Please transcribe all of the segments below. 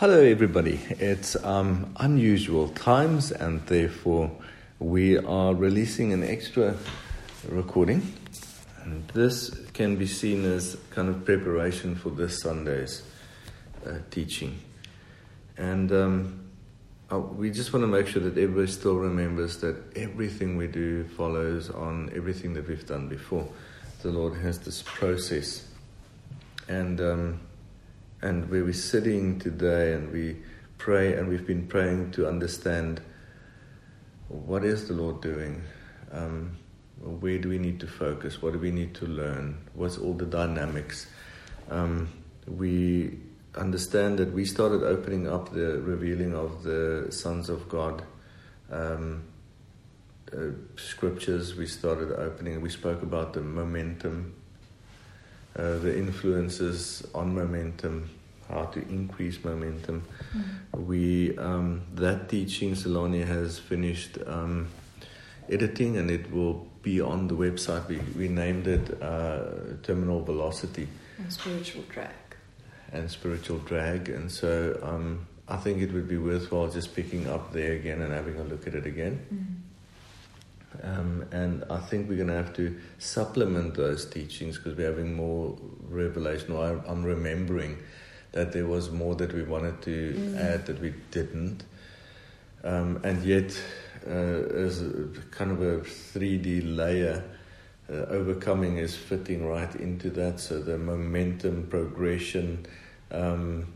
Hello everybody, it's unusual times and therefore we are releasing an extra recording, and this can be seen as kind of preparation for this Sunday's teaching. And we just want to make sure that everybody still remembers that everything we do follows on everything that we've done before. The Lord has this process, and where we're sitting today and we pray, and we've been praying to understand what is the Lord doing, where do we need to focus, what do we need to learn, what's all the dynamics. We understand that we started opening up the revealing of the sons of God scriptures. We started opening, we spoke about the momentum, the influences on momentum, how to increase momentum. Mm-hmm. We that teaching Salonia has finished editing, and it will be on the website. We named it Terminal Velocity and Spiritual Drag. And so I think it would be worthwhile just picking up there again and having a look at it again. Mm-hmm. And I think we're going to have to supplement those teachings because we're having more revelation. I'm remembering that there was more that we wanted to add that we didn't. And yet, as kind of a 3D layer, overcoming is fitting right into that. So the momentum, progression, and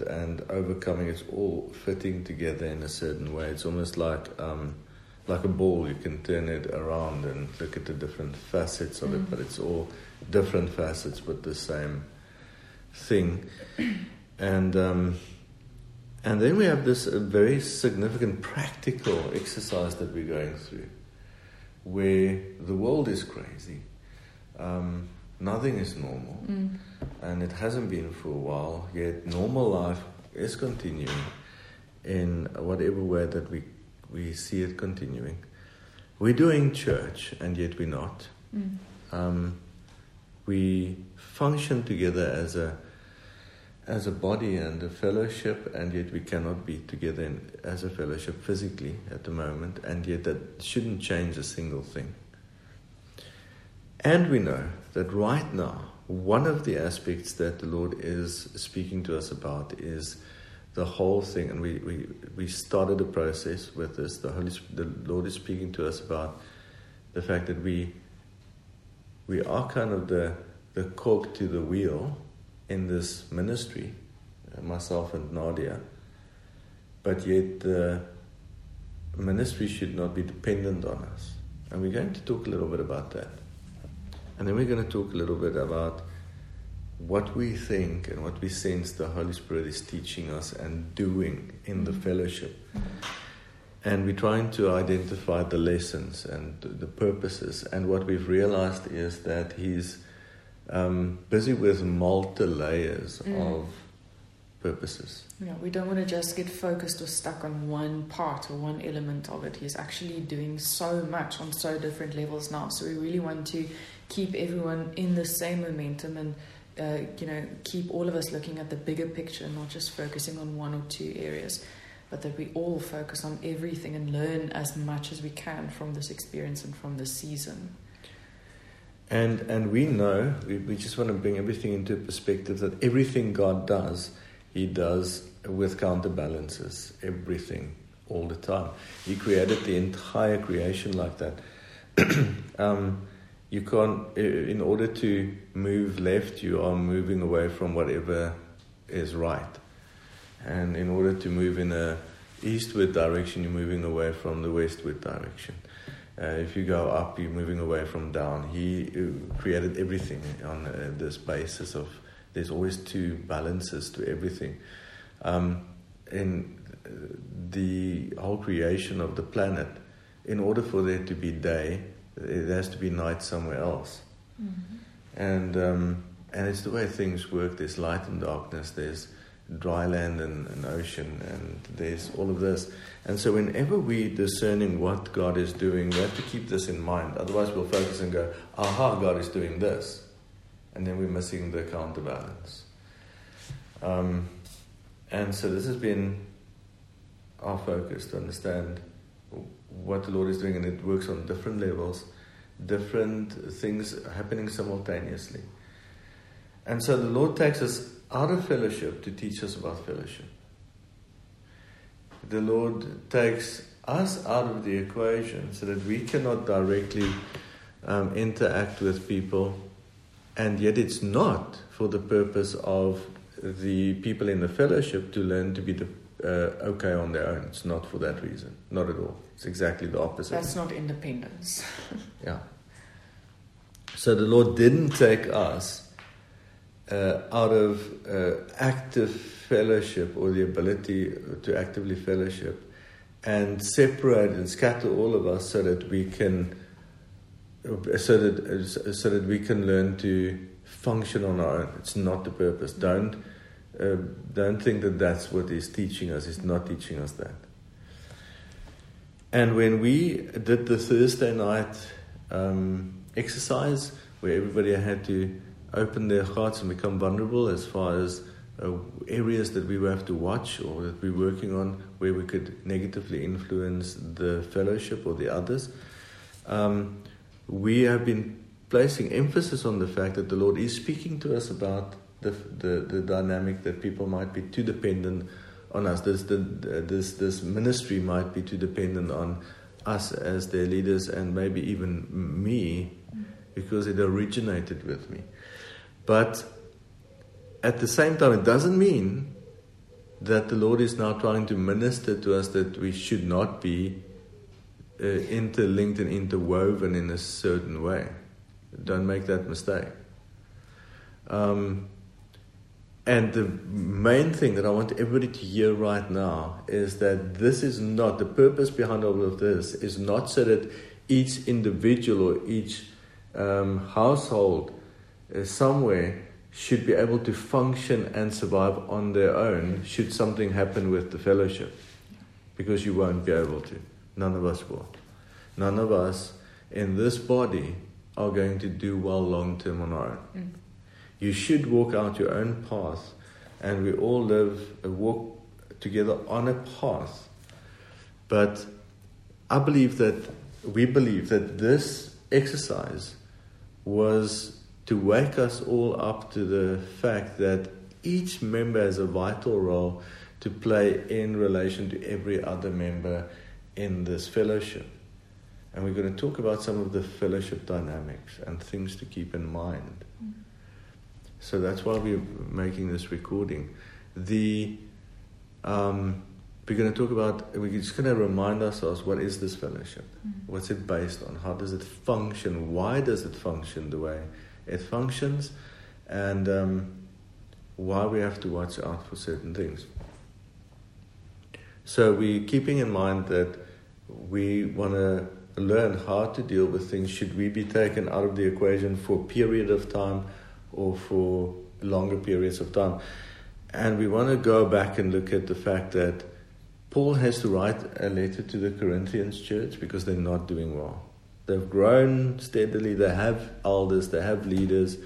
overcoming, it's all fitting together in a certain way. It's almost like a ball, you can turn it around and look at the different facets of it, but it's all different facets with the same thing. And then we have this very significant practical exercise that we're going through, where the world is crazy, nothing is normal, and it hasn't been for a while, yet normal life is continuing in whatever way that we see it continuing. We're doing church, and yet we're not. We function together as a body and a fellowship, and yet we cannot be together as a fellowship physically at the moment, and yet that shouldn't change a single thing. And we know that right now, one of the aspects that the Lord is speaking to us about is the whole thing, and we started a process with this. The Lord is speaking to us about the fact that we are kind of the cog to the wheel in this ministry, myself and Nadia, but yet the ministry should not be dependent on us. And we're going to talk a little bit about that. And then we're going to talk a little bit about what we think and what we sense the Holy Spirit is teaching us and doing in the fellowship. And we're trying to identify the lessons and the purposes. And what we've realized is that He's busy with multi-layers of purposes. Yeah, we don't want to just get focused or stuck on one part or one element of it. He's actually doing so much on so different levels now. So we really want to keep everyone in the same momentum and keep all of us looking at the bigger picture, not just focusing on one or two areas, but that we all focus on everything and learn as much as we can from this experience and from this season. And we know, we just want to bring everything into perspective, that everything God does, He does with counterbalances, everything, all the time. He created the entire creation like that. You can't, in order to move left, you are moving away from whatever is right. And in order to move in a eastward direction, you're moving away from the westward direction. If you go up, you're moving away from down. He created everything on this basis of there's always two balances to everything. In the whole creation of the planet, in order for there to be day, it has to be night somewhere else. Mm-hmm. And it's the way things work. There's light and darkness, there's dry land and ocean, and there's all of this. And so whenever we're discerning what God is doing, we have to keep this in mind. Otherwise we'll focus and go, aha, God is doing this. And then we're missing the counterbalance. And so this has been our focus, to understand what the Lord is doing, and it works on different levels, different things happening simultaneously. And so the Lord takes us out of fellowship to teach us about fellowship. The Lord takes us out of the equation so that we cannot directly interact with people, and yet it's not for the purpose of the people in the fellowship to learn to be okay on their own. It's not for that reason, not at all. It's exactly the opposite. That's not independence. Yeah. So the Lord didn't take us out of active fellowship, or the ability to actively fellowship, and separate and scatter all of us so that we can learn to function on our own. It's not the purpose. Don't think that that's what He's teaching us. He's not teaching us that. And when we did the Thursday night exercise, where everybody had to open their hearts and become vulnerable as far as areas that we have to watch, or that we're working on, where we could negatively influence the fellowship or the others, we have been placing emphasis on the fact that the Lord is speaking to us about the dynamic that people might be too dependent on us. This ministry might be too dependent on us as their leaders, and maybe even me, because it originated with me. But at the same time, it doesn't mean that the Lord is now trying to minister to us that we should not be interlinked and interwoven in a certain way. Don't make that mistake. And the main thing that I want everybody to hear right now is that this is not, the purpose behind all of this is not so that each individual or each household somewhere should be able to function and survive on their own should something happen with the fellowship, because you won't be able to. None of us will. None of us in this body are going to do well long term on our own. Mm. You should walk out your own path, and we all walk together on a path. But we believe that this exercise was to wake us all up to the fact that each member has a vital role to play in relation to every other member in this fellowship. And we're going to talk about some of the fellowship dynamics and things to keep in mind. Mm. So that's why we're making this recording. We're just going to remind ourselves, what is this fellowship? Mm-hmm. What's it based on? How does it function? Why does it function the way it functions? And why we have to watch out for certain things. So we're keeping in mind that we want to learn how to deal with things. Should we be taken out of the equation for a period of time, or for longer periods of time? And we want to go back and look at the fact that Paul has to write a letter to the Corinthians church because they're not doing well. They've grown steadily. They have elders. They have leaders.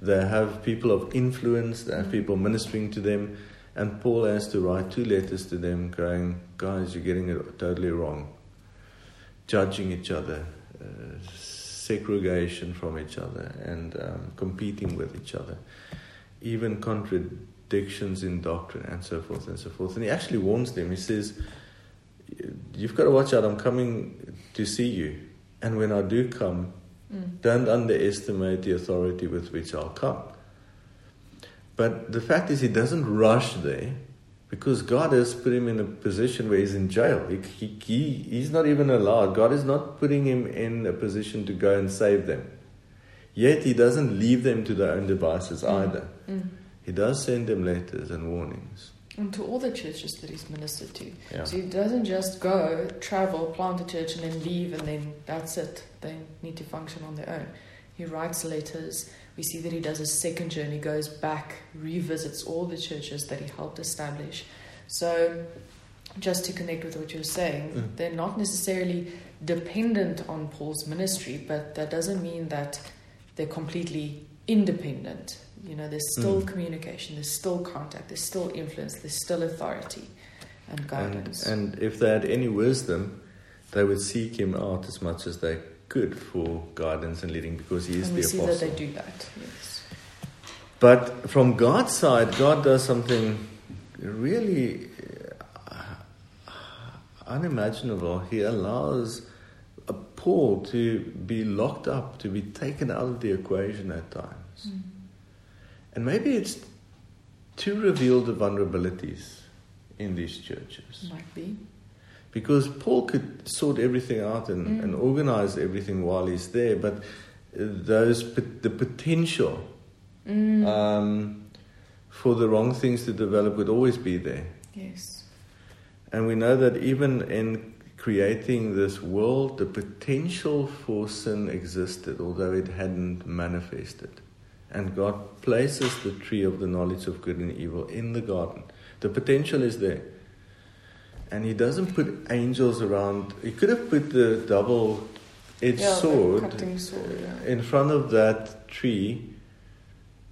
They have people of influence. They have people ministering to them. And Paul has to write 2 letters to them going, guys, you're getting it totally wrong. Judging each other. Segregation from each other, and competing with each other, even contradictions in doctrine, and so forth and so forth. And he actually warns them. He says, you've got to watch out, I'm coming to see you, and when I do come, don't underestimate the authority with which I'll come. But the fact is, he doesn't rush there, because God has put him in a position where he's in jail. He's not even allowed. God is not putting him in a position to go and save them. Yet he doesn't leave them to their own devices either. Mm. He does send them letters and warnings. And to all the churches that he's ministered to. Yeah. So he doesn't just go, travel, plant a church and then leave and then that's it. They need to function on their own. He writes letters. We see that he does a second journey, goes back, revisits all the churches that he helped establish. So just to connect with what you're saying, they're not necessarily dependent on Paul's ministry, but that doesn't mean that they're completely independent. You know, there's still communication, there's still contact, there's still influence, there's still authority and guidance. And if they had any wisdom, they would seek him out as much as they could for guidance and leading, because he is the apostle. And we see that they do that, yes. But from God's side, God does something really unimaginable. He allows a Paul to be locked up, to be taken out of the equation at times. Mm. And maybe it's to reveal the vulnerabilities in these churches. Might be. Because Paul could sort everything out and organize everything while he's there, but the potential for the wrong things to develop would always be there. Yes. And we know that even in creating this world, the potential for sin existed, although it hadn't manifested. And God places the tree of the knowledge of good and evil in the garden. The potential is there. And he doesn't put angels around. He could have put the double-edged sword in front of that tree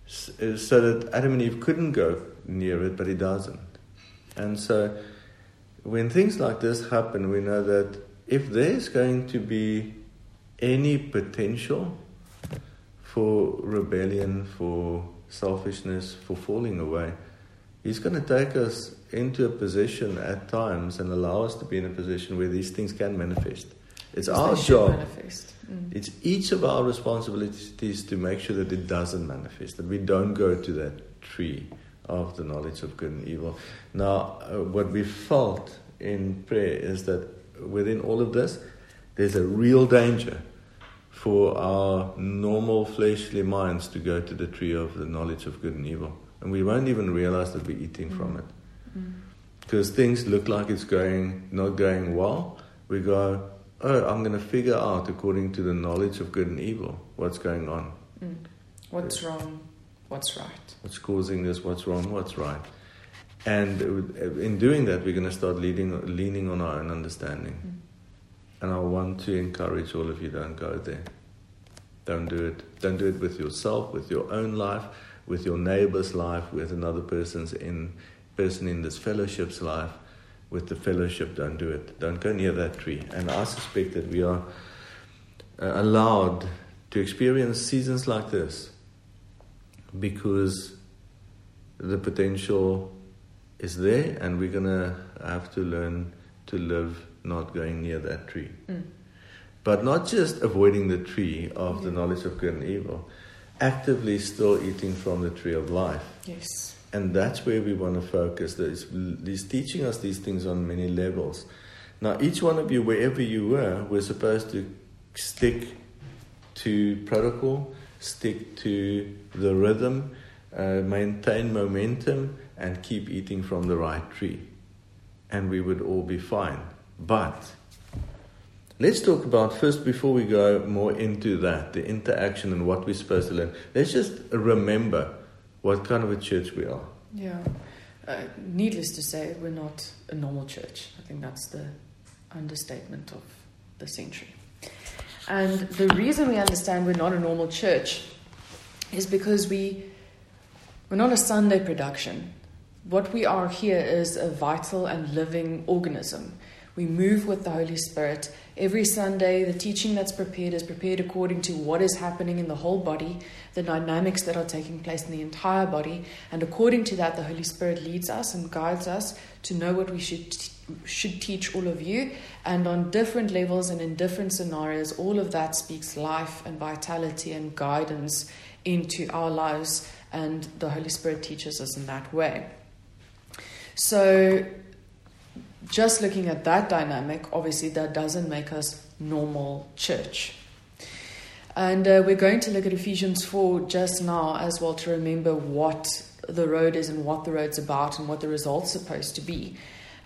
so that Adam and Eve couldn't go near it, but he doesn't. And so when things like this happen, we know that if there's going to be any potential for rebellion, for selfishness, for falling away, he's going to take us into a position at times and allow us to be in a position where these things can manifest. It's our job. It's each of our responsibilities to make sure that it doesn't manifest, that we don't go to that tree of the knowledge of good and evil. Now, what we felt in prayer is that within all of this, there's a real danger for our normal fleshly minds to go to the tree of the knowledge of good and evil. And we won't even realize that we're eating from it. Because things look like it's not going well. We go, I'm going to figure out, according to the knowledge of good and evil, what's going on. What's wrong, what's right. What's causing this, what's wrong, what's right. And in doing that, we're going to start leaning on our own understanding. And I want to encourage all of you, don't go there. Don't do it. Don't do it with yourself, with your own life, with your neighbor's life, with another person in this fellowship's life, with the fellowship. Don't do it. Don't go near that tree. And I suspect that we are allowed to experience seasons like this because the potential is there, and we're going to have to learn to live not going near that tree. But not just avoiding the tree of the knowledge of good and evil, actively still eating from the tree of life. Yes. And that's where we want to focus. He's teaching us these things on many levels. Now, each one of you, wherever you were supposed to stick to protocol, stick to the rhythm, maintain momentum, and keep eating from the right tree. And we would all be fine. But let's talk about first, before we go more into that, the interaction and what we're supposed to learn. Let's just remember what kind of a church we are. Yeah. Needless to say, we're not a normal church. I think that's the understatement of the century. And the reason we understand we're not a normal church is because we're not a Sunday production. What we are here is a vital and living organism. We move with the Holy Spirit. Every Sunday, the teaching that's prepared is prepared according to what is happening in the whole body, the dynamics that are taking place in the entire body. And according to that, the Holy Spirit leads us and guides us to know what we should teach all of you. And on different levels and in different scenarios, all of that speaks life and vitality and guidance into our lives. And the Holy Spirit teaches us in that way. So just looking at that dynamic, obviously that doesn't make us normal church. And we're going to look at Ephesians 4 just now as well, to remember what the road is and what the road's about and what the result's supposed to be.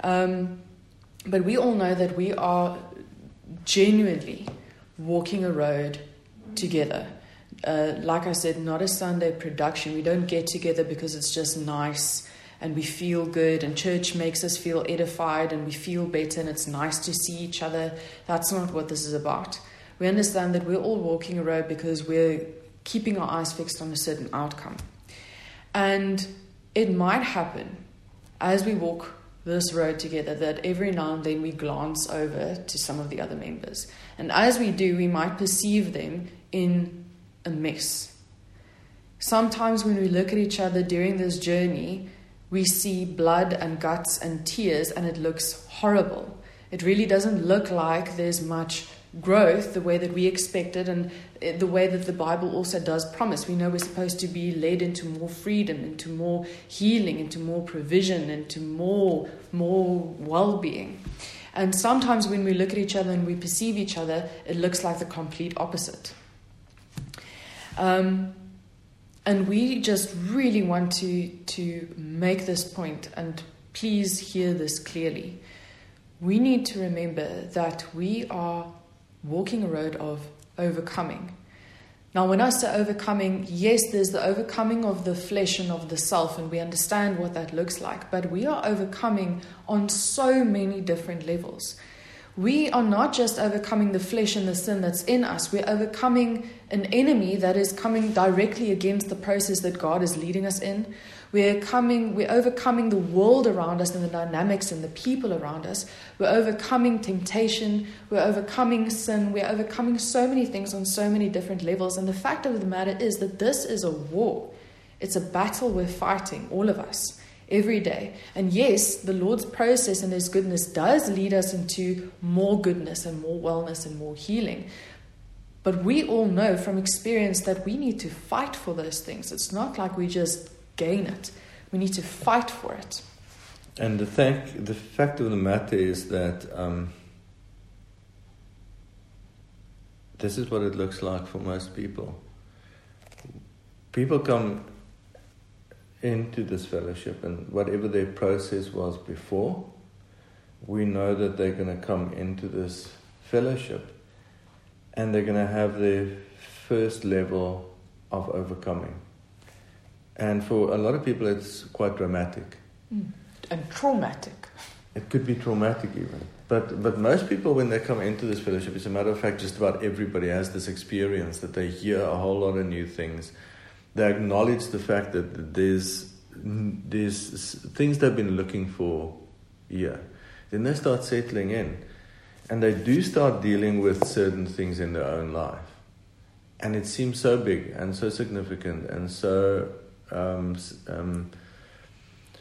But we all know that we are genuinely walking a road together. Like I said, not a Sunday production. We don't get together because it's just nice and we feel good, and church makes us feel edified, and we feel better, and it's nice to see each other. That's not what this is about. We understand that we're all walking a road because we're keeping our eyes fixed on a certain outcome. And it might happen as we walk this road together that every now and then we glance over to some of the other members. And as we do, we might perceive them in a mess. Sometimes when we look at each other during this journey, we see blood and guts and tears, and it looks horrible. It really doesn't look like there's much growth the way that we expected, and the way that the Bible also does promise. We know we're supposed to be led into more freedom, into more healing, into more provision, into more well-being. And sometimes when we look at each other and we perceive each other, it looks like the complete opposite. And we just really want to make this point, and please hear this clearly. We need to remember that we are walking a road of overcoming. Now, when I say overcoming, yes, there's the overcoming of the flesh and of the self, and we understand what that looks like, but we are overcoming on so many different levels. We are not just overcoming the flesh and the sin that's in us. We're overcoming an enemy that is coming directly against the process that God is leading us in. We're overcoming the world around us and the dynamics and the people around us. We're overcoming temptation. We're overcoming sin. We're overcoming so many things on so many different levels. And the fact of the matter is that this is a war. It's a battle we're fighting, all of us, every day. And yes, the Lord's process and His goodness does lead us into more goodness and more wellness and more healing. But we all know from experience that we need to fight for those things. It's not like we just gain it. We need to fight for it. And the fact of the matter is that this is what it looks like for most people. People come into this fellowship, and whatever their process was before, we know that they're going to come into this fellowship and they're going to have their first level of overcoming. And for a lot of people, it's quite dramatic. And traumatic. It could be traumatic even. But most people, when they come into this fellowship, as a matter of fact, just about everybody has this experience that they hear a whole lot of new things. They acknowledge the fact that there's things they've been looking for here. Then they start settling in. And they do start dealing with certain things in their own life. And it seems so big and so significant and so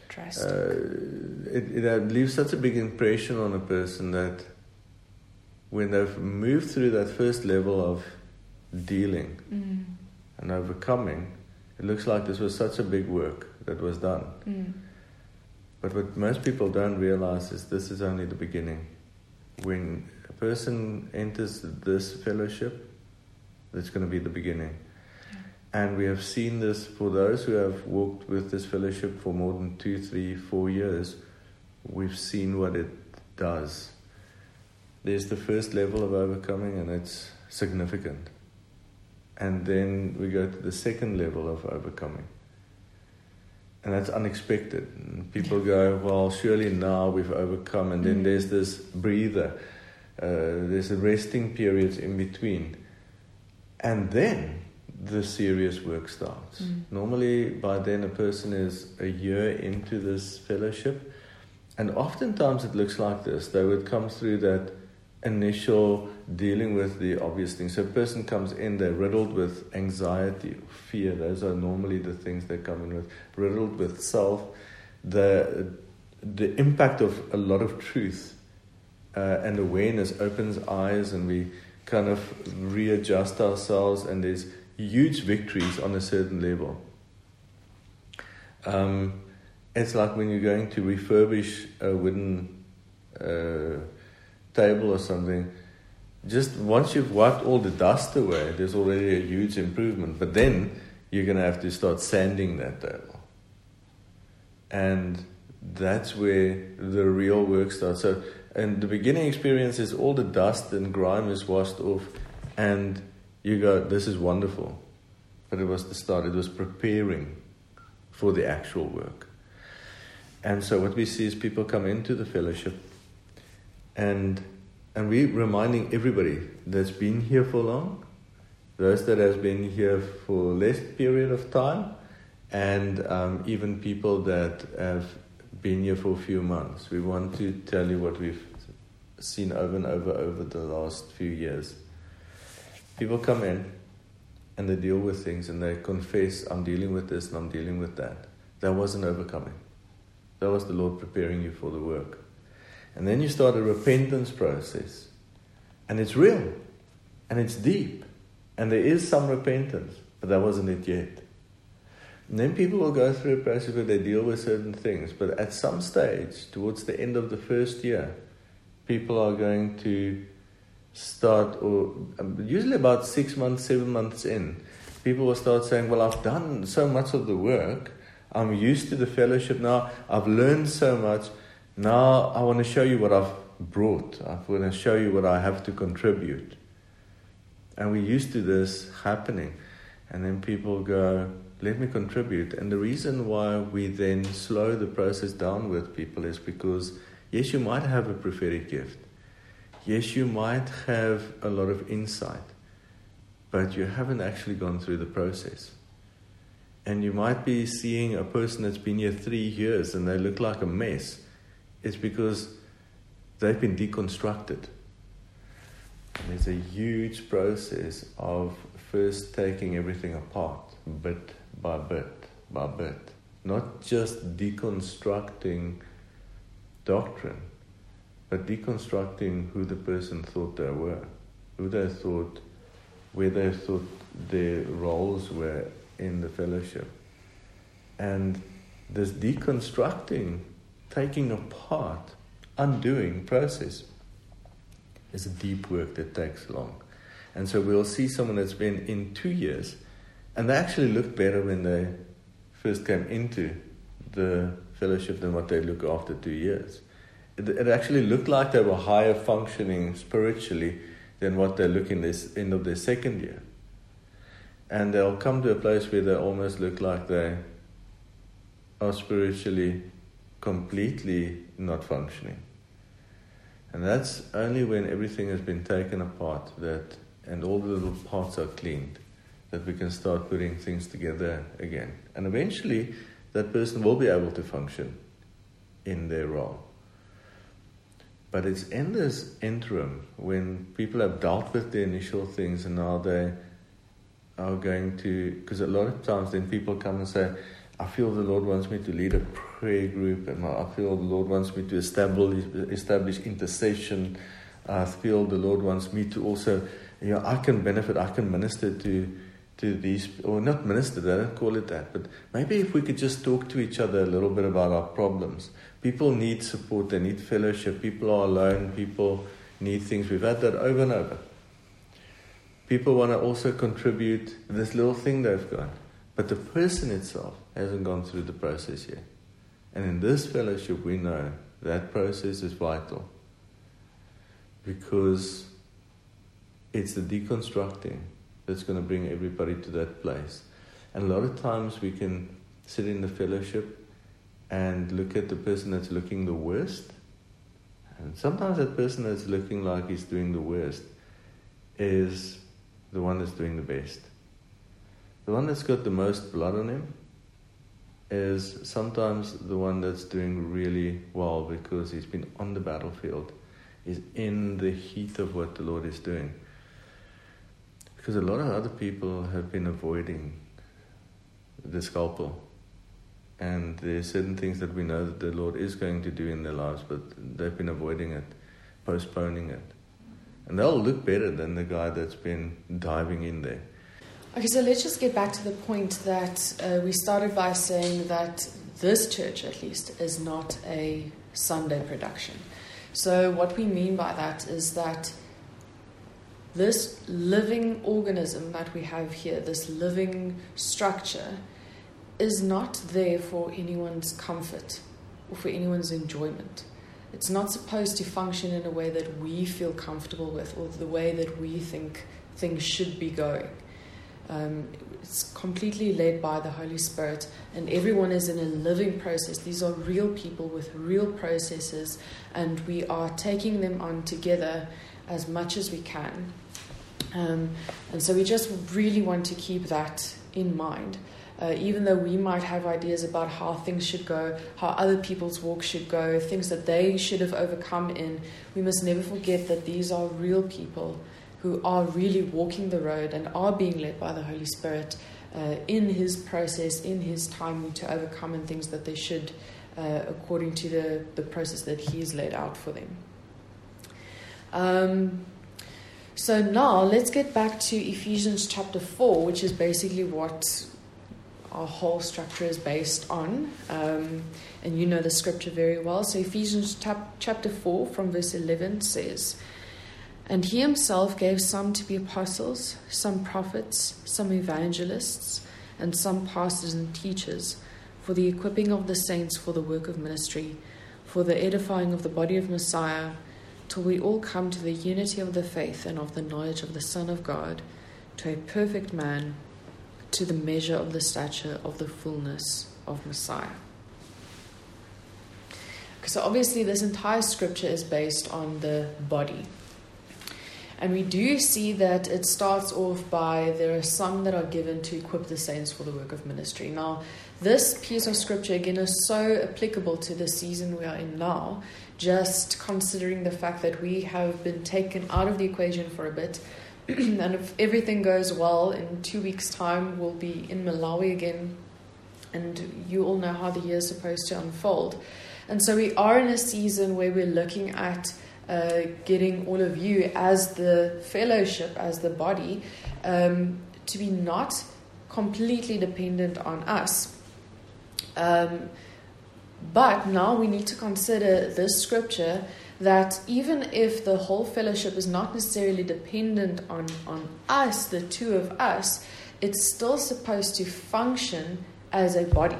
drastic. It leaves such a big impression on a person that when they've moved through that first level of dealing and overcoming, it looks like this was such a big work that was done. But what most people don't realize is this is only the beginning. When a person enters this fellowship, that's going to be the beginning. And we have seen this for those who have walked with this fellowship for more than 2, 3, 4 years. We've seen what it does. There's the first level of overcoming, and it's significant. And then we go to the second level of overcoming. And that's unexpected. And people go, well, surely now we've overcome. And then there's this breather. There's the resting periods in between. And then the serious work starts. Normally by then a person is a year into this fellowship, and oftentimes it looks like this. They would come through that initial dealing with the obvious things. So a person comes in, they're riddled with anxiety, fear. Those are normally the things they come in with. Riddled with self, the impact of a lot of truth and awareness opens eyes, and we kind of readjust ourselves, and there's huge victories on a certain level. It's like when you're going to refurbish a wooden table or something. Just once you've wiped all the dust away, there's already a huge improvement. But then you're going to have to start sanding that table. And that's where the real work starts. So, and the beginning experience is all the dust and grime is washed off, and you go, this is wonderful. But it was the start. It was preparing for the actual work. And so what we see is people come into the fellowship, and we're reminding everybody that's been here for long those that has been here for less period of time, and even people that have been here for a few months. We want to tell you what we've seen over and over the last few years. People come in and they deal with things and they confess, I'm dealing with this and I'm dealing with that. That wasn't overcoming. That was the Lord preparing you for the work. And then you start a repentance process. And it's real. And it's deep. And there is some repentance. But that wasn't it yet. And then people will go through a process where they deal with certain things. But at some stage, towards the end of the first year, people are going to start, or usually about 6 months, 7 months in, people will start saying, well, I've done so much of the work. I'm used to the fellowship now. I've learned so much. Now I want to show you what I've brought. I want to show you what I have to contribute. And we're used to this happening. And then people go, let me contribute. And the reason why we then slow the process down with people is because, yes, you might have a prophetic gift. Yes, you might have a lot of insight. But you haven't actually gone through the process. And you might be seeing a person that's been here 3 years and they look like a mess. It's because they've been deconstructed. And there's a huge process of first taking everything apart, bit by bit by bit. Not just deconstructing doctrine, but deconstructing who the person thought they were, who they thought, where they thought their roles were in the fellowship. And this deconstructing, taking apart, undoing process is a deep work that takes long. And so we'll see someone that's been in 2 years and they actually look better when they first came into the fellowship than what they look after 2 years. It actually looked like they were higher functioning spiritually than what they look in this end of their second year. And they'll come to a place where they almost look like they are spiritually completely not functioning. And that's only when everything has been taken apart that, and all the little parts are cleaned, that we can start putting things together again. And eventually, that person will be able to function in their role. But it's in this interim when people have dealt with the initial things and now they are going to, because a lot of times then people come and say, I feel the Lord wants me to lead a prayer group, and I feel the Lord wants me to establish intercession. I feel the Lord wants me to also, you know, I can benefit, I can minister to these, or not minister, they don't call it that, but maybe if we could just talk to each other a little bit about our problems. People need support, they need fellowship, people are alone, people need things. We've had that over and over. People want to also contribute this little thing they've got. But the person itself hasn't gone through the process yet. And in this fellowship, we know that process is vital. Because it's the deconstructing that's going to bring everybody to that place. And a lot of times we can sit in the fellowship and look at the person that's looking the worst. And sometimes that person that's looking like he's doing the worst is the one that's doing the best. The one that's got the most blood on him is sometimes the one that's doing really well because he's been on the battlefield, is in the heat of what the Lord is doing. Because a lot of other people have been avoiding the scalpel. And there's certain things that we know that the Lord is going to do in their lives, but they've been avoiding it, postponing it. And they'll look better than the guy that's been diving in there. Okay, so let's just get back to the point that we started by saying that this church, at least, is not a Sunday production. So what we mean by that is that this living organism that we have here, this living structure, is not there for anyone's comfort or for anyone's enjoyment. It's not supposed to function in a way that we feel comfortable with or the way that we think things should be going. It's completely led by the Holy Spirit, and everyone is in a living process. These are real people with real processes, and we are taking them on together as much as we can. And so we just really want to keep that in mind. Even though we might have ideas about how things should go, how other people's walk should go, things that they should have overcome in, we must never forget that these are real people who are really walking the road and are being led by the Holy Spirit in His process, in His time to overcome and things that they should according to the process that He has laid out for them. So now let's get back to Ephesians chapter 4, which is basically what our whole structure is based on. And you know the scripture very well. So Ephesians chapter 4 from verse 11 says, "And He Himself gave some to be apostles, some prophets, some evangelists, and some pastors and teachers, for the equipping of the saints for the work of ministry, for the edifying of the body of Messiah, till we all come to the unity of the faith and of the knowledge of the Son of God, to a perfect man, to the measure of the stature of the fullness of Messiah." So obviously this entire scripture is based on the body. And we do see that it starts off by there are some that are given to equip the saints for the work of ministry. Now, this piece of scripture, again, is so applicable to the season we are in now, just considering the fact that we have been taken out of the equation for a bit. And if everything goes well, in 2 weeks' time, we'll be in Malawi again. And you all know how the year is supposed to unfold. And so we are in a season where we're looking at getting all of you as the fellowship, as the body, to be not completely dependent on us. But now we need to consider this scripture that even if the whole fellowship is not necessarily dependent on us, the two of us, it's still supposed to function as a body.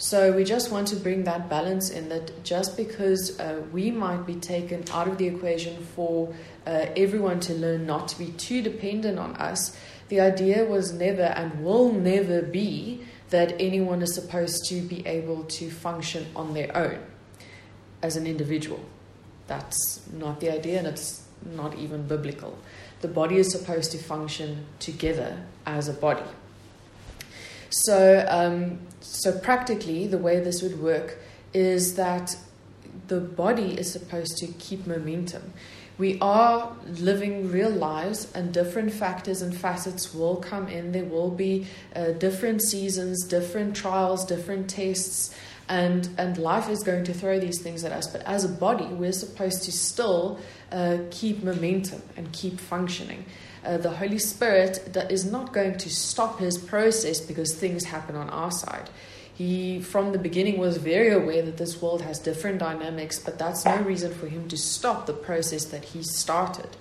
So we just want to bring that balance in, that just because we might be taken out of the equation for everyone to learn not to be too dependent on us, the idea was never and will never be that anyone is supposed to be able to function on their own as an individual. That's not the idea, and it's not even biblical. The body is supposed to function together as a body. So so practically, the way this would work is that the body is supposed to keep momentum. We are living real lives, and different factors and facets will come in. There will be different seasons, different trials, different tests, and life is going to throw these things at us. But as a body, we're supposed to still keep momentum and keep functioning. The Holy Spirit is not going to stop His process because things happen on our side. He, from the beginning, was very aware that this world has different dynamics, but that's no reason for Him to stop the process that He started.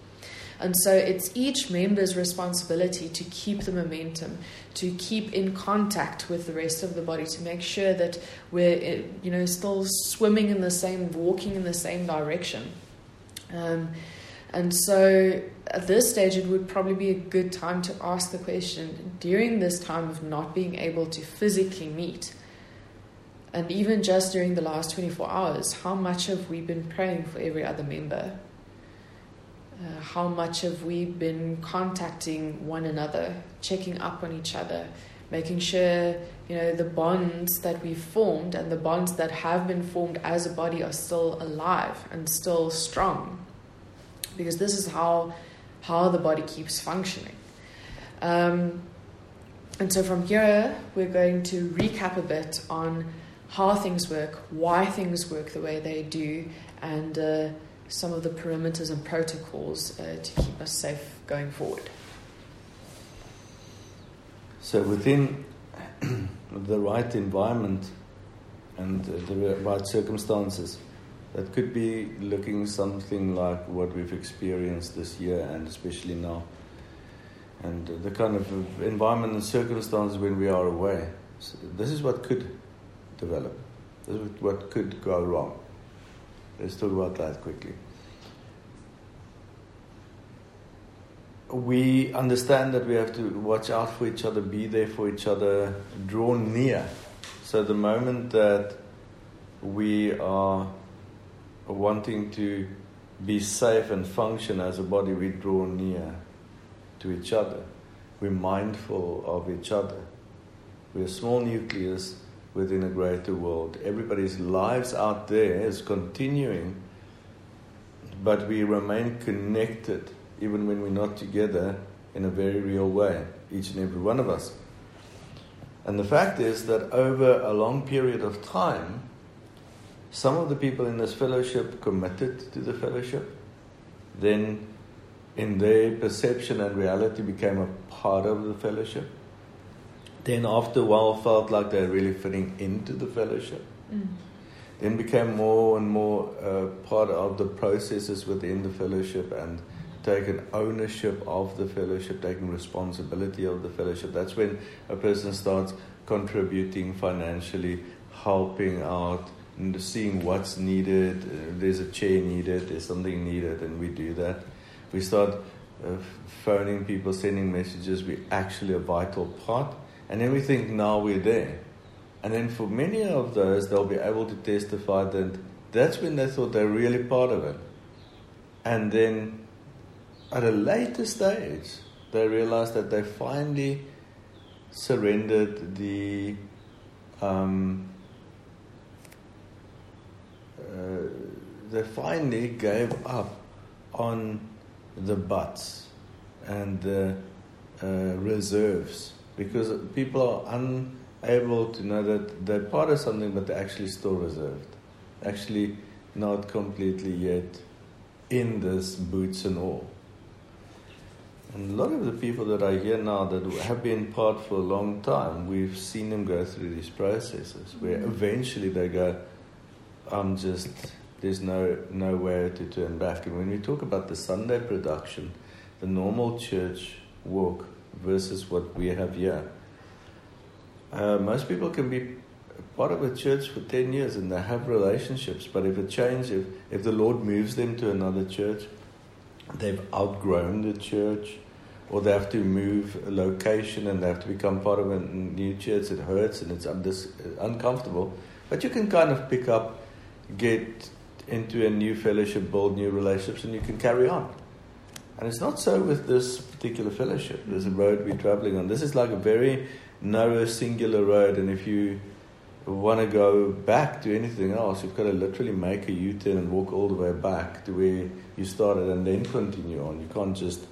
And so it's each member's responsibility to keep the momentum, to keep in contact with the rest of the body, to make sure that we're, you know, still swimming in the same, walking in the same direction. And so at this stage, it would probably be a good time to ask the question, during this time of not being able to physically meet, and even just during the last 24 hours, how much have we been praying for every other member? How much have we been contacting one another, checking up on each other, making sure, you know, the bonds that we've formed and the bonds that have been formed as a body are still alive and still strong? Because this is how the body keeps functioning. And so from here, we're going to recap a bit on how things work, why things work the way they do, and some of the perimeters and protocols to keep us safe going forward. So within the right environment and the right circumstances, that could be looking something like what we've experienced this year and especially now. And the kind of environment and circumstances when we are away. So this is what could develop. This is what could go wrong. Let's talk about that quickly. We understand that we have to watch out for each other, be there for each other, draw near. So the moment that we are wanting to be safe and function as a body, we draw near to each other. We're mindful of each other. We're a small nucleus within a greater world. Everybody's lives out there is continuing, but we remain connected even when we're not together in a very real way, each and every one of us. And the fact is that over a long period of time, some of the people in this fellowship committed to the fellowship, then in their perception and reality became a part of the fellowship. Then after a while felt like they're really fitting into the fellowship. Mm. Then became more and more part of the processes within the fellowship and taken ownership of the fellowship, taking responsibility of the fellowship. That's when a person starts contributing financially, helping out, and seeing what's needed. There's a chair needed, there's something needed, and we do that. We start phoning people, sending messages. We're actually a vital part. And then we think, now we're there. And then for many of those, they'll be able to testify that that's when they thought they're really part of it. And then at a later stage, they realize that they finally surrendered the they finally gave up on the buts and the reserves, because people are unable to know that they're part of something, but they're actually still reserved, actually not completely yet in this boots and all. And a lot of the people that are here now that have been part for a long time, we've seen them go through these processes where eventually they go, there's no way to turn back. And when we talk about the Sunday production, the normal church walk versus what we have here, most people can be part of a church for 10 years and they have relationships, but if it changes, if the Lord moves them to another church, they've outgrown the church, or they have to move a location and they have to become part of a new church, it hurts and it's uncomfortable. But you can kind of pick up, get into a new fellowship, build new relationships, and you can carry on. And it's not so with this particular fellowship. There's a road we're traveling on. This is like a very narrow, singular road, and if you want to go back to anything else, you've got to literally make a U-turn and walk all the way back to where you started and then continue on. You can't just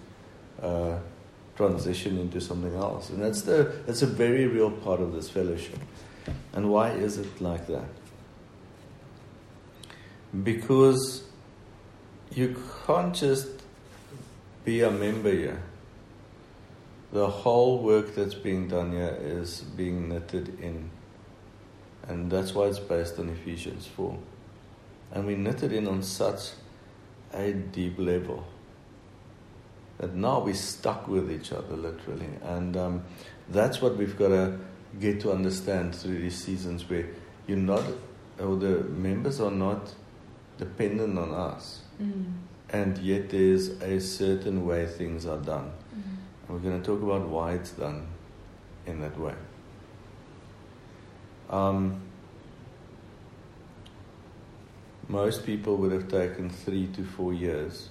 transition into something else. And that's a very real part of this fellowship. And why is it like that? Because you can't just be a member here. The whole work that's being done here is being knitted in. And that's why it's based on Ephesians 4. And we knitted in on such a deep level that now we're stuck with each other, literally. And that's what we've got to get to understand through these seasons, where you're not, or the members are not dependent on us. Mm. And yet there's a certain way things are done. Mm. And we're going to talk about why it's done in that way. Most people would have taken 3 to 4 years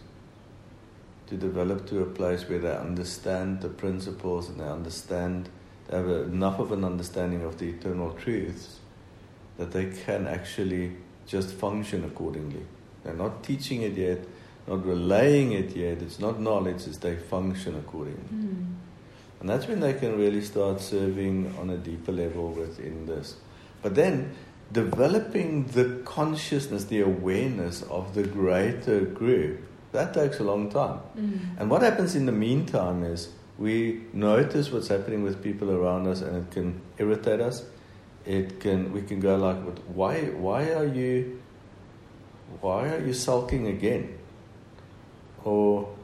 to develop to a place where they understand the principles and they have enough of an understanding of the eternal truths that they can actually just function accordingly. They're not teaching it yet, not relaying it yet. It's not knowledge, it's they function accordingly. Mm. And that's when they can really start serving on a deeper level within this. But then developing the consciousness, the awareness of the greater group, that takes a long time. Mm. And what happens in the meantime is we notice what's happening with people around us, and it can irritate us. We can go like, why are you sulking again? Or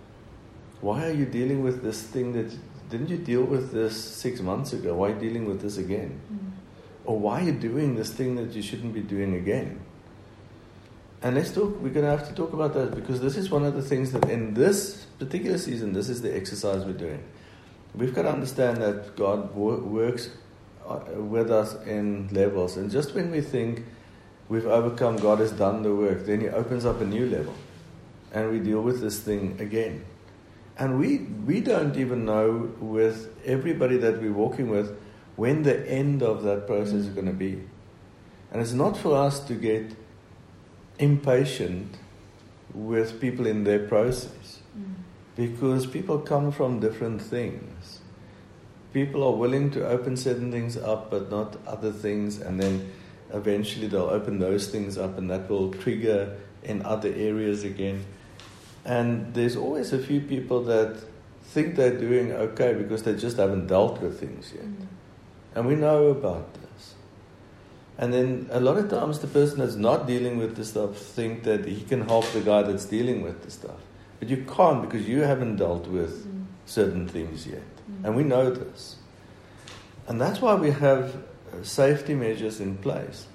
why are you dealing with this thing that didn't you deal with this 6 months ago? Why are you dealing with this again? Mm. Or why are you doing this thing that you shouldn't be doing again? And we're going to have to talk about that, because this is one of the things that in this particular season, this is the exercise we're doing. We've got to understand that God works with us in levels. And just when we think we've overcome, God has done the work, then He opens up a new level. And we deal with this thing again. And we don't even know with everybody that we're walking with when the end of that process is going to be. And it's not for us to get impatient with people in their process, because people come from different things. People are willing to open certain things up but not other things, and then eventually they'll open those things up and that will trigger in other areas again. And there's always a few people that think they're doing okay because they just haven't dealt with things yet. And we know about this. And then a lot of times the person that's not dealing with this stuff think that he can help the guy that's dealing with the stuff. But you can't, because you haven't dealt with certain things yet. And we know this. And that's why we have safety measures in place.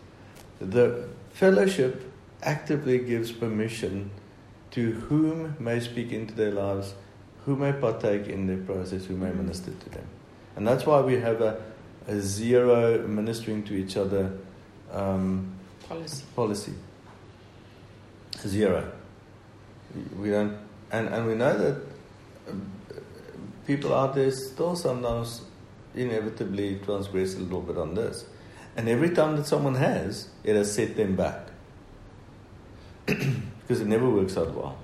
The fellowship actively gives permission to whom may speak into their lives, who may partake in their process, who may minister to them. And that's why we have a zero ministering to each other policy. Zero. We don't, and we know that people out there still sometimes inevitably transgress a little bit on this. And every time that someone has, it has set them back. Because it never works out well.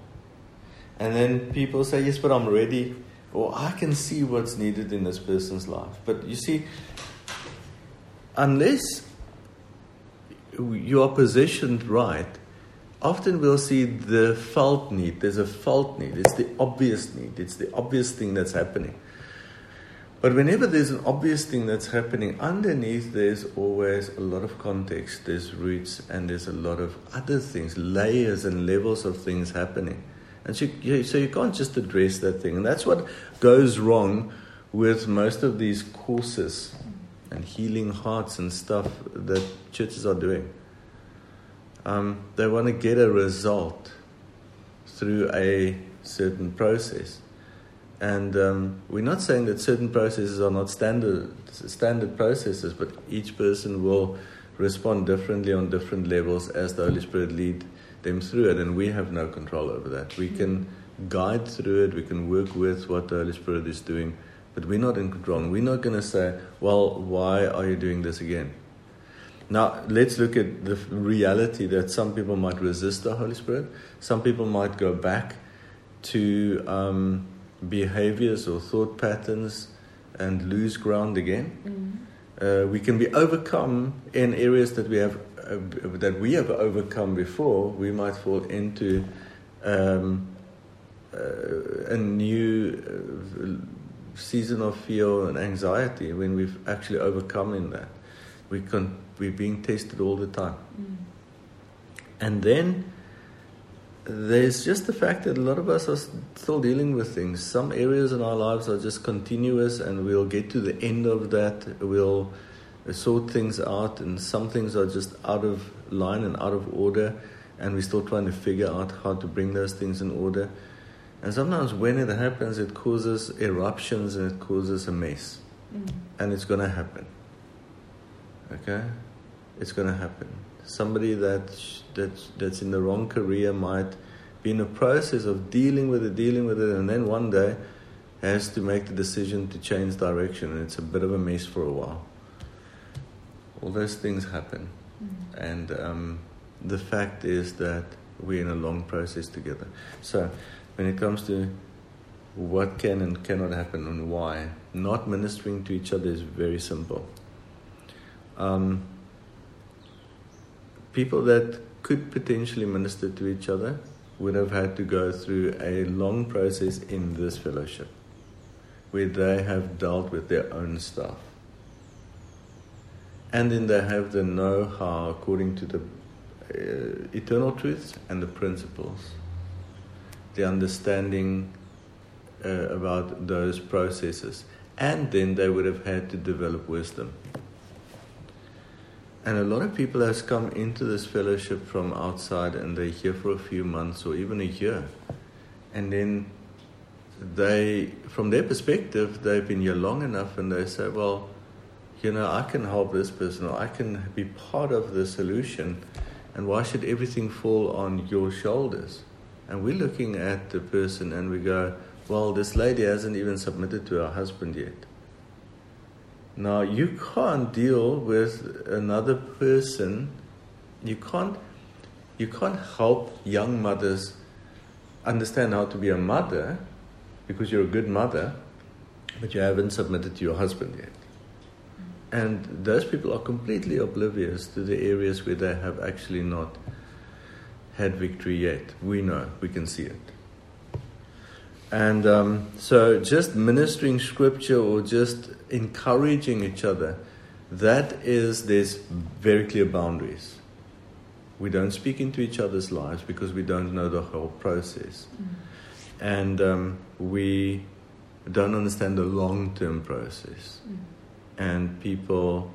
And then people say, yes, but I'm ready, or I can see what's needed in this person's life. But you see, unless you are positioned right, often we'll see the felt need. There's a felt need. It's the obvious need. It's the obvious thing that's happening. But whenever there's an obvious thing that's happening, underneath there's always a lot of context, there's roots, and there's a lot of other things, layers and levels of things happening. And so you can't just address that thing. And that's what goes wrong with most of these courses and healing hearts and stuff that churches are doing. They want to get a result through a certain process. And we're not saying that certain processes are not standard processes, but each person will respond differently on different levels as the Holy Spirit lead them through it, and we have no control over that. We can guide through it, we can work with what the Holy Spirit is doing, but we're not in control. And we're not going to say, well, why are you doing this again? Now, let's look at the reality that some people might resist the Holy Spirit. Some people might go back to behaviors or thought patterns and lose ground again. We can be overcome in areas that we have overcome before. We might fall into a new season of fear and anxiety when we've actually overcome in that. We're being tested all the time. And then there's just the fact that a lot of us are still dealing with things. Some areas in our lives are just continuous, and we'll get to the end of that. We'll sort things out, and some things are just out of line and out of order, and we're still trying to figure out how to bring those things in order. And sometimes when it happens, it causes eruptions and it causes a mess. And it's going to happen. Okay? It's going to happen. Somebody that's in the wrong career might be in the process of dealing with it, and then one day has to make the decision to change direction, and it's a bit of a mess for a while. All those things happen. And the fact is that we're in a long process together. So when it comes to what can and cannot happen and why, not ministering to each other is very simple. People that could potentially minister to each other would have had to go through a long process in this fellowship where they have dealt with their own stuff. And then they have the know-how according to the eternal truths and the principles, the understanding about those processes. And then they would have had to develop wisdom. And a lot of people has come into this fellowship from outside, and they're here for a few months or even a year. And then they, from their perspective, they've been here long enough, and they say, well, you know, I can help this person, or I can be part of the solution, and why should everything fall on your shoulders? And we're looking at the person and we go, well, this lady hasn't even submitted to her husband yet. Now, you can't deal with another person. You can't help young mothers understand how to be a mother, because you're a good mother, but you haven't submitted to your husband yet. And those people are completely oblivious to the areas where they have actually not had victory yet. We know, we can see it. And so just ministering scripture or just encouraging each other, there's very clear boundaries. We don't speak into each other's lives because we don't know the whole process. Mm-hmm. And we don't understand the long-term process. Mm-hmm. And people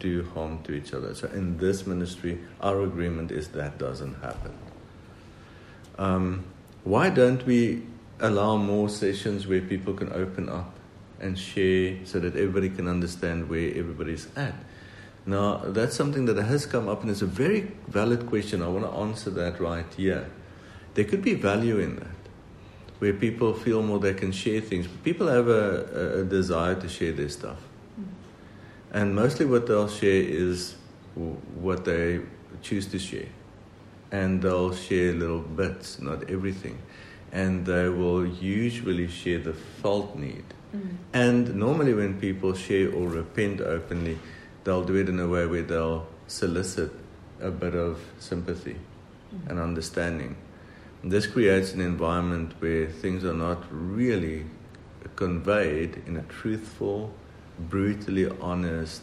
do harm to each other. So in this ministry, our agreement is that doesn't happen. Why don't we allow more sessions where people can open up and share so that everybody can understand where everybody's at? Now, that's something that has come up, and it's a very valid question. I want to answer that right here. There could be value in that, where people feel more they can share things. People have a desire to share their stuff. And mostly what they'll share is what they choose to share. And they'll share little bits, not everything. And they will usually share the felt need. Mm. And normally when people share or repent openly, they'll do it in a way where they'll solicit a bit of sympathy and understanding. And this creates an environment where things are not really conveyed in a truthful, brutally honest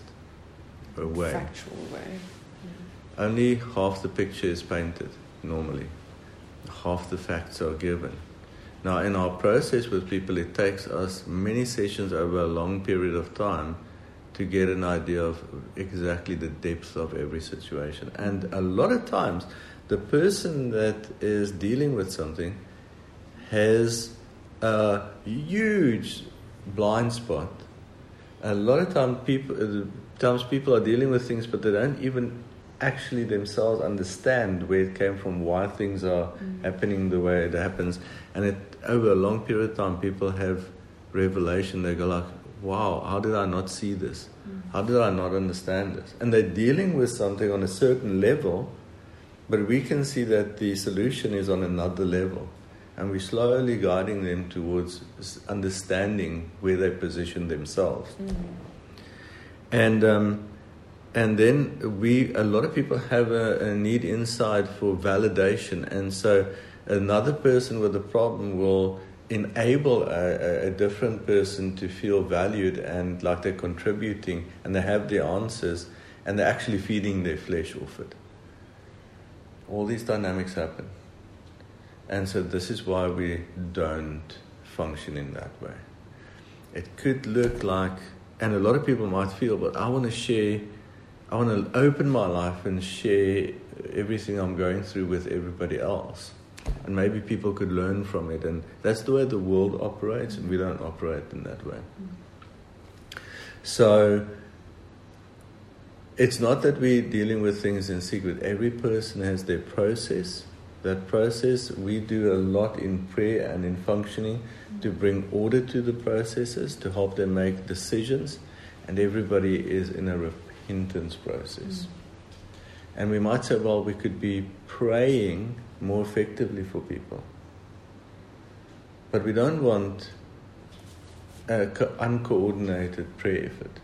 way. Factual way. Yeah. Only half the picture is painted normally. Half the facts are given. Now in our process with people, it takes us many sessions over a long period of time to get an idea of exactly the depth of every situation. And a lot of times the person that is dealing with something has a huge blind spot. A lot of times people are dealing with things, but they don't even actually themselves understand where it came from, why things are happening the way it happens. And over a long period of time, people have revelation. They go like, wow, how did I not see this? How did I not understand this? And they're dealing with something on a certain level, but we can see that the solution is on another level. And we're slowly guiding them towards understanding where they position themselves. Mm-hmm. And then a lot of people have a need inside for validation. And so another person with a problem will enable a different person to feel valued and like they're contributing and they have the answers and they're actually feeding their flesh off it. All these dynamics happen. And so this is why we don't function in that way. It could look like, and a lot of people might feel, but I want to open my life and share everything I'm going through with everybody else. And maybe people could learn from it. And that's the way the world operates, and we don't operate in that way. So it's not that we're dealing with things in secret. Every person has their process. That process, we do a lot in prayer and in functioning to bring order to the processes, to help them make decisions. And everybody is in a repentance process. And we might say, well, we could be praying more effectively for people. But we don't want an uncoordinated prayer effort.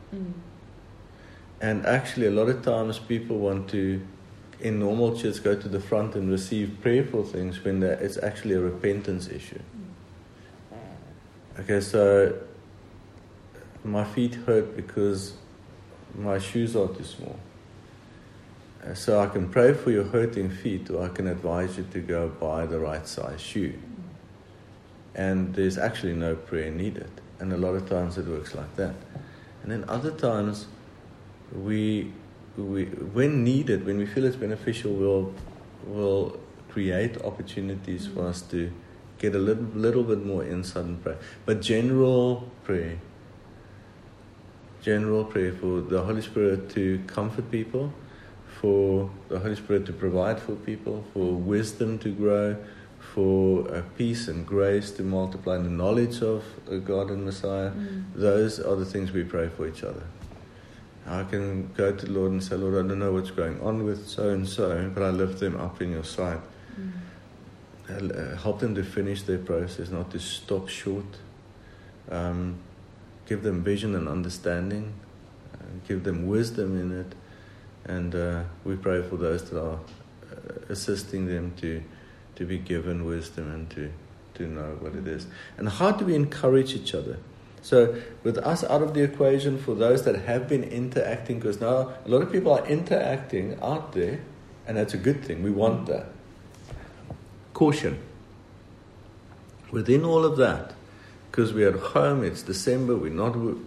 And actually, a lot of times people want to, in normal church, go to the front and receive prayerful things when it's actually a repentance issue. Okay, so my feet hurt because my shoes are too small. So I can pray for your hurting feet, or I can advise you to go buy the right size shoe. And there's actually no prayer needed. And a lot of times it works like that. And then other times we when needed, when we feel it's beneficial, we'll create opportunities for us to get a little bit more insight in prayer. But general prayer for the Holy Spirit to comfort people, for the Holy Spirit to provide for people, for wisdom to grow, for peace and grace to multiply in the knowledge of God and Messiah. Those are the things we pray for each other. I can go to the Lord and say, Lord, I don't know what's going on with so-and-so, but I lift them up in your sight. Help them to finish their process, not to stop short. Give them vision and understanding. Give them wisdom in it. And we pray for those that are assisting them to be given wisdom and to know what it is. And how do we encourage each other? So with us out of the equation, for those that have been interacting, because now a lot of people are interacting out there, and that's a good thing. We want that. Caution. Within all of that, because we're at home, it's December,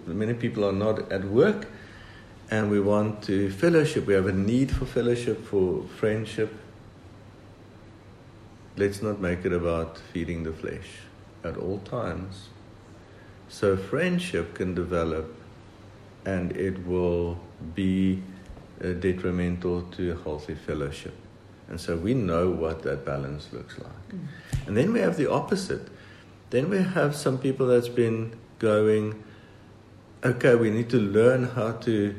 many people are not at work, and we want to fellowship. We have a need for fellowship, for friendship. Let's not make it about feeding the flesh at all times. So friendship can develop, and it will be detrimental to healthy fellowship. And so we know what that balance looks like. And then we have the opposite. Then we have some people that's been going, okay, we need to learn how to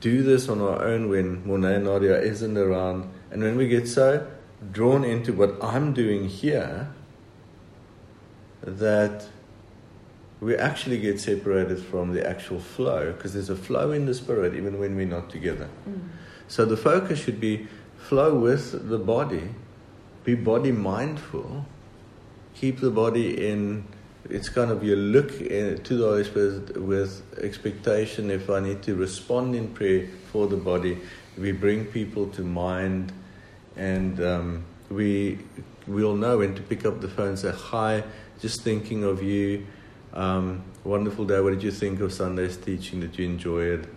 do this on our own when Monet and Nadia isn't around. And when we get so drawn into what I'm doing here, that we actually get separated from the actual flow, because there's a flow in the spirit even when we're not together. So the focus should be flow with the body, be body mindful, keep the body in. It's kind of you look to the Holy Spirit with expectation. If I need to respond in prayer for the body, we bring people to mind. And we'll know when to pick up the phone and say, hi, just thinking of you. Wonderful day. What did you think of Sunday's teaching? Did you enjoy it?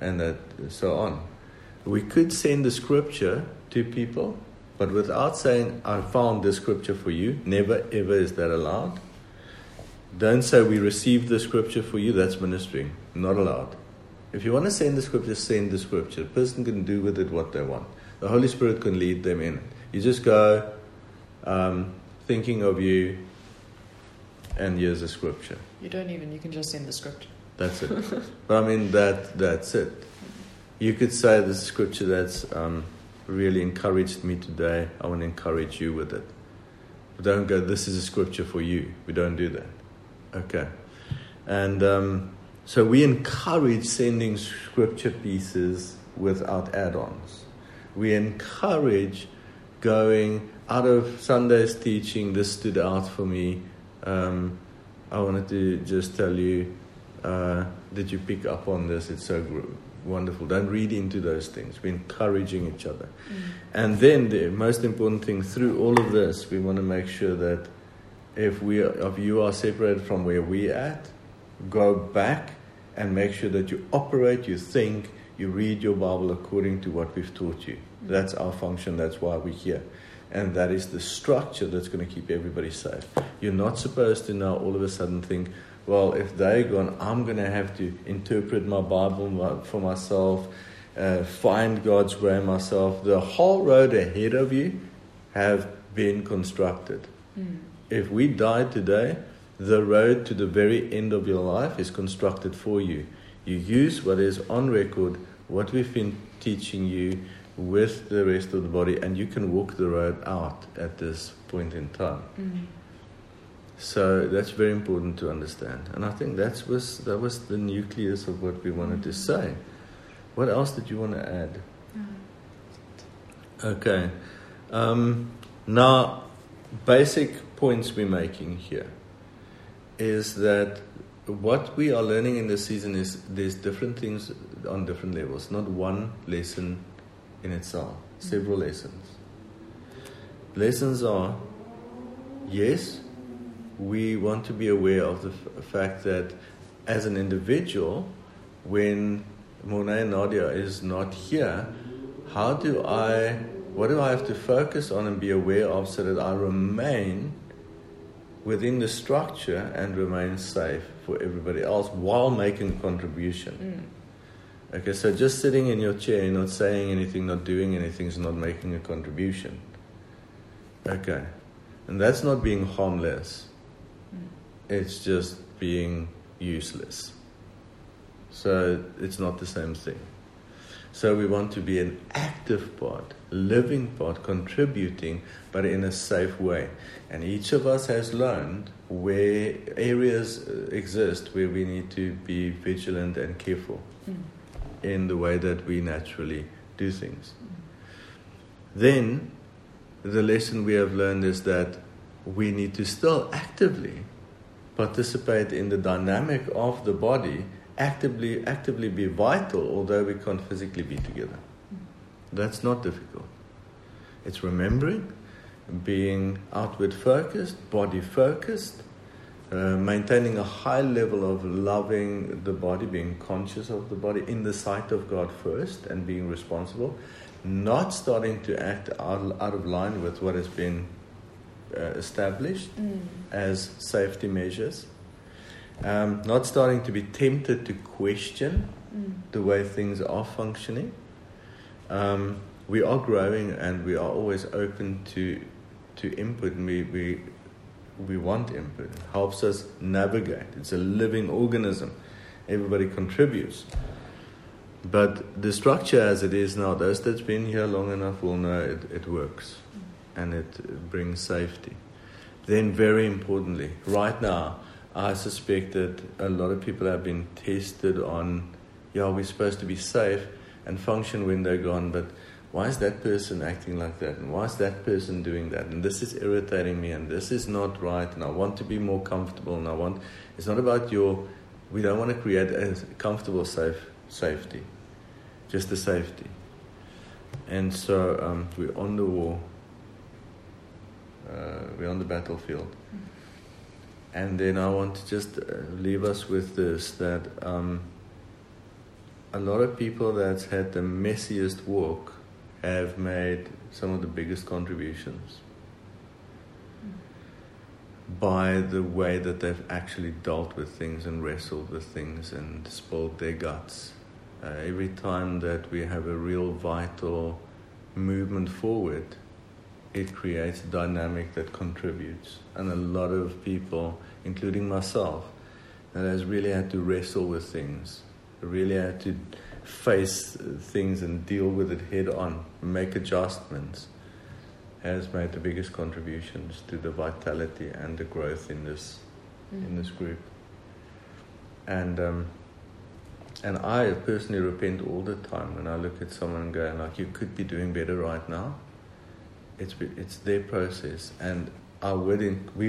And that, so on. We could send the scripture to people, but without saying, I found this scripture for you. Never, ever is that allowed. Don't say, we received the scripture for you. That's ministering. Not allowed. If you want to send the scripture, send the scripture. A person can do with it what they want. The Holy Spirit can lead them in. You just go, thinking of you, and here's the scripture. You can just send the scripture. That's it. But I mean, that's it. You could say, this scripture that's really encouraged me today, I want to encourage you with it. But don't go, this is a scripture for you. We don't do that. Okay. And so we encourage sending scripture pieces without add-ons. We encourage going out of Sunday's teaching. This stood out for me. I wanted to just tell you, did you pick up on this? It's so wonderful. Don't read into those things. We're encouraging each other. And then the most important thing through all of this, we want to make sure that if you are separated from where we're at, go back and make sure that you operate, you think, you read your Bible according to what we've taught you. That's our function. That's why we're here. And that is the structure that's going to keep everybody safe. You're not supposed to now all of a sudden think, well, if they're gone, I'm going to have to interpret my Bible for myself, find God's way myself. The whole road ahead of you have been constructed. If we die today, the road to the very end of your life is constructed for you. You use what is on record, what we've been teaching you with the rest of the body, and you can walk the road out at this point in time. So that's very important to understand. And I think that was the nucleus of what we wanted to say. What else did you want to add? Okay. Now, basic points we're making here is that what we are learning in this season is there's different things on different levels. Not one lesson in itself. Several lessons. Lessons are, yes, we want to be aware of the fact that as an individual, when Monet and Nadia is not here, what do I have to focus on and be aware of so that I remain within the structure and remain safe for everybody else while making contribution. Okay, so just sitting in your chair, not saying anything, not doing anything is not making a contribution. Okay, And that's not being harmless. It's just being useless. So it's not the same thing. So we want to be an active part, living part, contributing, but in a safe way. And each of us has learned where areas exist where we need to be vigilant and careful in the way that we naturally do things. Then the lesson we have learned is that we need to still actively participate in the dynamic of the body, actively be vital, although we can't physically be together. That's not difficult. It's remembering, being outward focused, body focused, maintaining a high level of loving the body, being conscious of the body in the sight of God first, and being responsible, not starting to act out of line with what has been established as safety measures. Not starting to be tempted to question the way things are functioning. We are growing, and we are always open to input, and we want input. It helps us navigate. It's a living organism. Everybody contributes. But the structure as it is now, those that's been here long enough will know it works, and it brings safety. Then very importantly, right now, I suspect that a lot of people have been tested on, we're supposed to be safe and function when they're gone, but why is that person acting like that? And why is that person doing that? And this is irritating me, and this is not right, and I want to be more comfortable, and it's not about we don't want to create a comfortable safety, just the safety. And so we're on the war, we're on the battlefield. And then I want to just leave us with this, that a lot of people that's had the messiest walk have made some of the biggest contributions by the way that they've actually dealt with things and wrestled with things and spilled their guts. Every time that we have a real vital movement forward, it creates a dynamic that contributes. And a lot of people, including myself, that has really had to wrestle with things, really had to face things and deal with it head on, make adjustments, has made the biggest contributions to the vitality and the growth in this group. And I personally repent all the time when I look at someone and go, like, you could be doing better right now. It's their process, and we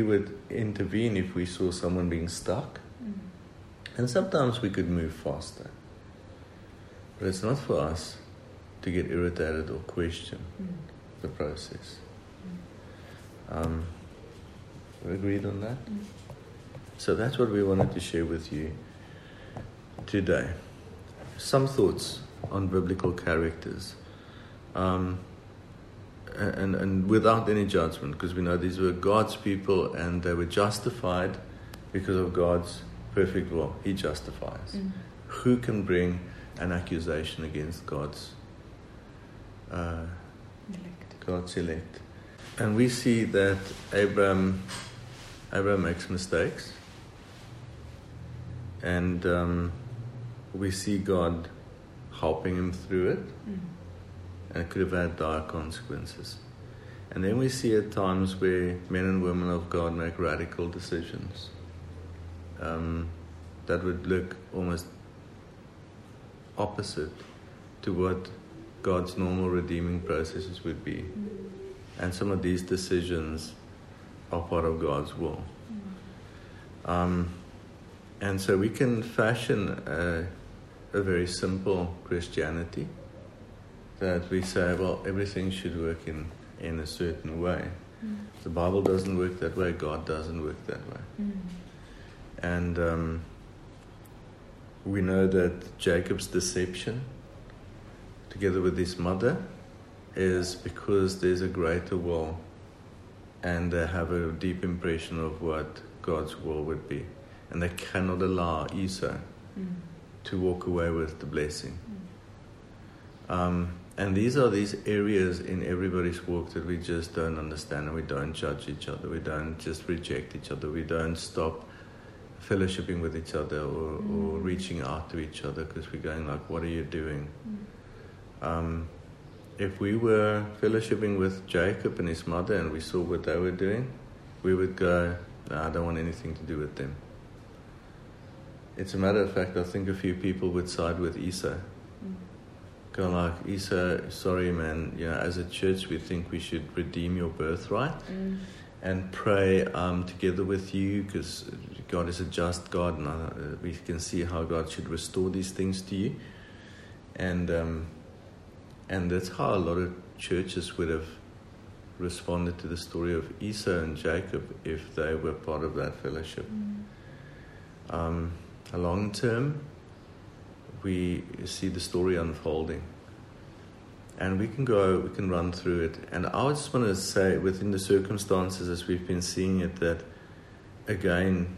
would intervene if we saw someone being stuck, and sometimes we could move faster. But it's not for us to get irritated or question the process. We agreed on that. So that's what we wanted to share with you today. Some thoughts on biblical characters. And without any judgment, because we know these were God's people and they were justified because of God's perfect will. He justifies. Who can bring an accusation against God's elect? And we see that Abraham makes mistakes, and we see God helping him through it. And it could have had dire consequences. And then we see at times where men and women of God make radical decisions that would look almost opposite to what God's normal redeeming processes would be. And some of these decisions are part of God's will. And so we can fashion a very simple Christianity, that we say, well, everything should work in a certain way. The Bible doesn't work that way. God doesn't work that way. And we know that Jacob's deception, together with his mother, is because there's a greater will, and they have a deep impression of what God's will would be. And they cannot allow Esau to walk away with the blessing. And these are these areas in everybody's walk that we just don't understand, and we don't judge each other, we don't just reject each other, we don't stop fellowshipping with each other or reaching out to each other because we're going like, what are you doing? If we were fellowshipping with Jacob and his mother and we saw what they were doing, we would go, no, I don't want anything to do with them. It's a matter of fact, I think a few people would side with Esau. Go like, Esau, sorry man, you know, as a church we think we should redeem your birthright and pray together with you because God is a just God, and we can see how God should restore these things to you. And that's how a lot of churches would have responded to the story of Esau and Jacob if they were part of that fellowship. Long term, we see the story unfolding, and we can run through it. And I just want to say, within the circumstances as we've been seeing it, that again,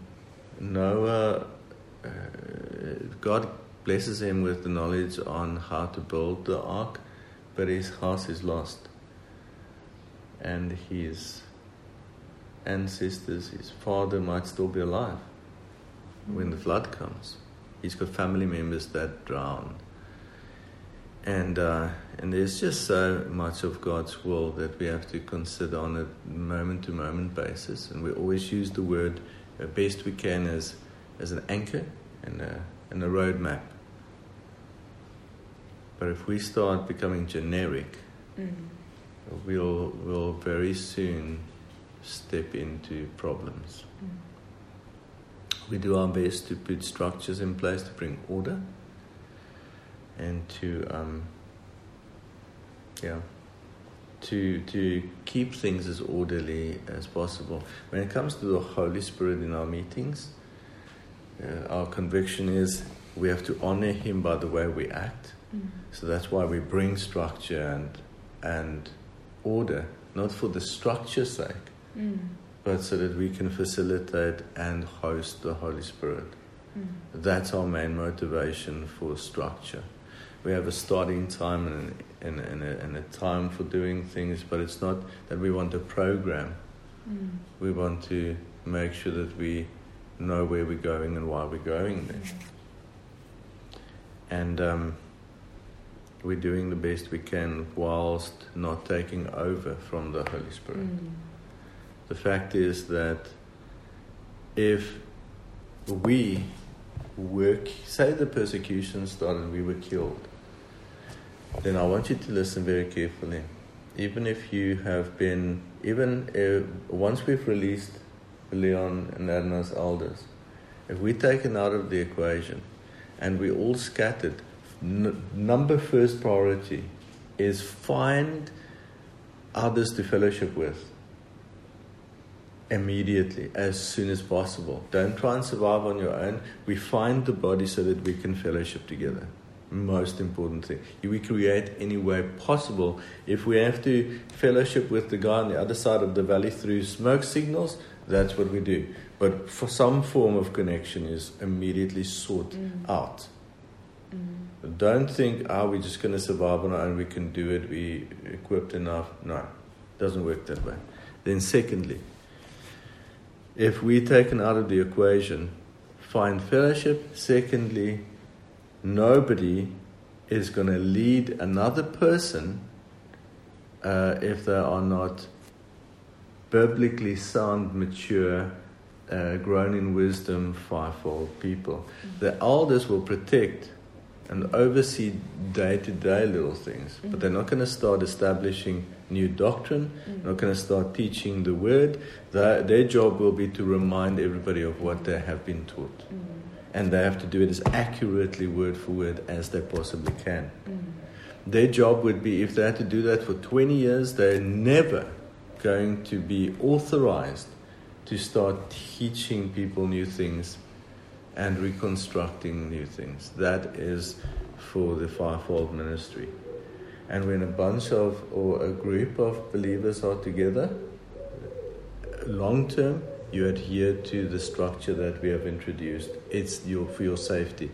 Noah, God blesses him with the knowledge on how to build the ark, but his house is lost, and his ancestors, his father might still be alive when the flood comes. He's got family members that drown, and there's just so much of God's will that we have to consider on a moment to moment basis. And we always use the word best we can as an anchor and a roadmap. But if we start becoming generic, we'll very soon step into problems. We do our best to put structures in place to bring order and to keep things as orderly as possible. When it comes to the Holy Spirit in our meetings, our conviction is we have to honor Him by the way we act. So that's why we bring structure and order, not for the structure's sake, but so that we can facilitate and host the Holy Spirit. That's our main motivation for structure. We have a starting time and a time for doing things, but it's not that we want a program. We want to make sure that we know where we're going and why we're going there. And we're doing the best we can whilst not taking over from the Holy Spirit. The fact is that if we were, say the persecution started, we were killed, then I want you to listen very carefully. Once we've released Leon and Adna's elders, if we're taken out of the equation and we're all scattered, number first priority is find others to fellowship with. Immediately, as soon as possible. Don't try and survive on your own. We find the body so that we can fellowship together. Most important thing. We create any way possible. If we have to fellowship with the guy on the other side of the valley through smoke signals, that's what we do. But for some form of connection is immediately sought out. Don't think, we're just going to survive on our own. We can do it. We equipped enough. No, it doesn't work that way. Then secondly, if we're taken out of the equation, find fellowship. Secondly, nobody is going to lead another person if they are not biblically sound, mature, grown in wisdom, fivefold people. The elders will protect and oversee day-to-day little things, but they're not going to start establishing new doctrine, not going to start teaching the word. Their job will be to remind everybody of what they have been taught. And they have to do it as accurately, word for word, as they possibly can. Their job would be, if they had to do that for 20 years, they're never going to be authorized to start teaching people new things and reconstructing new things. That is for the fivefold ministry. And when a bunch of, or a group of believers are together, long term, you adhere to the structure that we have introduced. It's for your safety.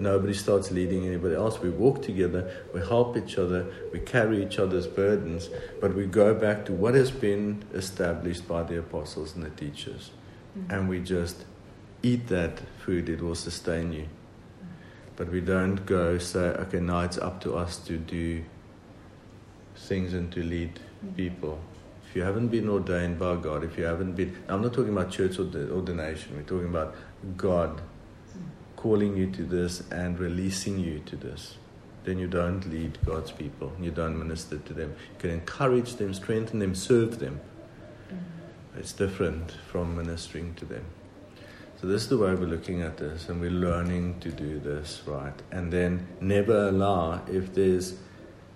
Nobody starts leading anybody else. We walk together, we help each other, we carry each other's burdens, but we go back to what has been established by the apostles and the teachers. Mm-hmm. And we just eat that food, it will sustain you. But we don't go say, okay, now it's up to us to do things and to lead people. If you haven't been ordained by God, if you haven't been... I'm not talking about church ordination. We're talking about God calling you to this and releasing you to this. Then you don't lead God's people. You don't minister to them. You can encourage them, strengthen them, serve them. It's different from ministering to them. So this is the way we're looking at this, and we're learning to do this, right? And then never allow, if there's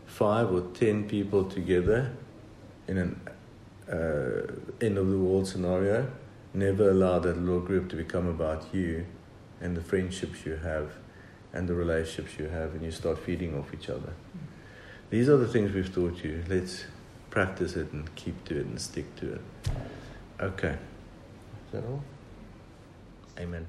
5 or 10 people together in an end-of-the-world scenario, never allow that little group to become about you and the friendships you have and the relationships you have, and you start feeding off each other. These are the things we've taught you. Let's practice it and keep to it and stick to it. Okay. Is that all? Amen.